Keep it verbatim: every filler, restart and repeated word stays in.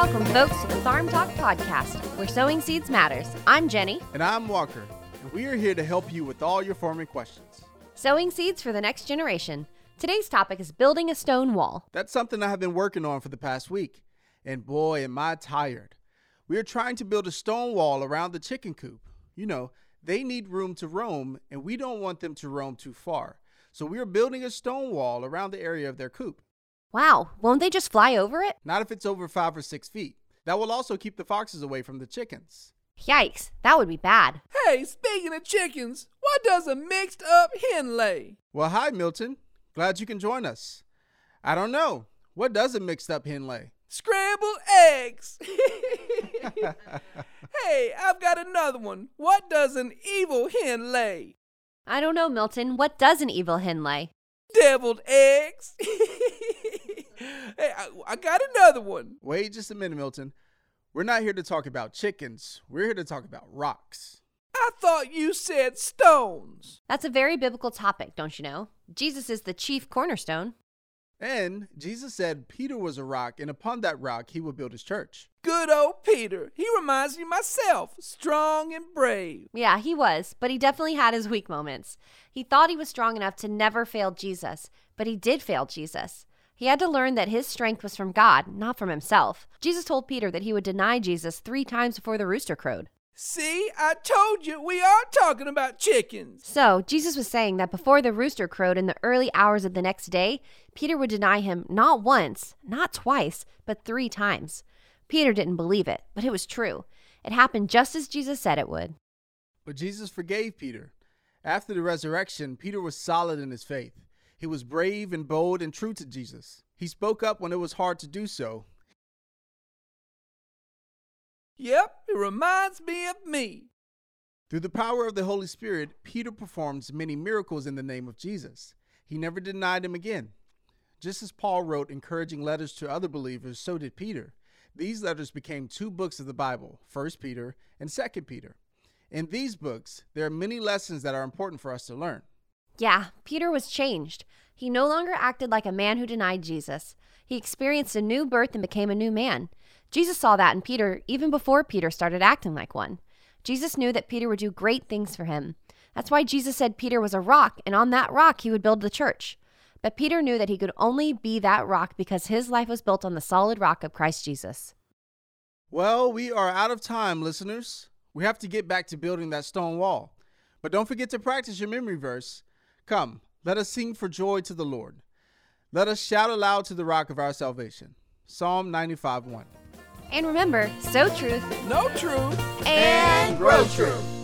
Welcome, folks, to the Farm Talk Podcast, where sowing seeds matters. I'm Jenny. And I'm Walker, and we are here to help you with all your farming questions. Sowing seeds for the next generation. Today's topic is building a stone wall. That's something I have been working on for the past week, and boy, am I tired. We are trying to build a stone wall around the chicken coop. You know, they need room to roam, and we don't want them to roam too far. So we are building a stone wall around the area of their coop. Wow, won't they just fly over it? Not if it's over five or six feet. That will also keep the foxes away from the chickens. Yikes, that would be bad. Hey, speaking of chickens, why does a mixed up hen lay? Well, hi, Milton. Glad you can join us. I don't know. What does a mixed up hen lay? Scrambled eggs. Hey, I've got another one. What does an evil hen lay? I don't know, Milton. What does an evil hen lay? Deviled eggs. Hey, I, I got another one. Wait just a minute, Milton. We're not here to talk about chickens. We're here to talk about rocks. I thought you said stones. That's a very biblical topic, don't you know? Jesus is the chief cornerstone. And Jesus said Peter was a rock, and upon that rock he would build his church. Good old Peter. He reminds me of myself, strong and brave. Yeah, he was, but he definitely had his weak moments. He thought he was strong enough to never fail Jesus, but he did fail Jesus. He had to learn that his strength was from God, not from himself. Jesus told Peter that he would deny Jesus three times before the rooster crowed. See, I told you, we are talking about chickens. So, Jesus was saying that before the rooster crowed in the early hours of the next day, Peter would deny him not once, not twice, but three times. Peter didn't believe it, but it was true. It happened just as Jesus said it would. But Jesus forgave Peter. After the resurrection, Peter was solid in his faith. He was brave and bold and true to Jesus. He spoke up when it was hard to do so. Yep, it reminds me of me. Through the power of the Holy Spirit, Peter performs many miracles in the name of Jesus. He never denied him again. Just as Paul wrote encouraging letters to other believers, so did Peter. These letters became two books of the Bible, First Peter and Second Peter. In these books, there are many lessons that are important for us to learn. Yeah, Peter was changed. He no longer acted like a man who denied Jesus. He experienced a new birth and became a new man. Jesus saw that in Peter even before Peter started acting like one. Jesus knew that Peter would do great things for him. That's why Jesus said Peter was a rock, and on that rock he would build the church. But Peter knew that he could only be that rock because his life was built on the solid rock of Christ Jesus. Well, we are out of time, listeners. We have to get back to building that stone wall. But don't forget to practice your memory verse. Come, let us sing for joy to the Lord. Let us shout aloud to the rock of our salvation. Psalm ninety-five one. And remember, sow truth, know truth, and grow truth.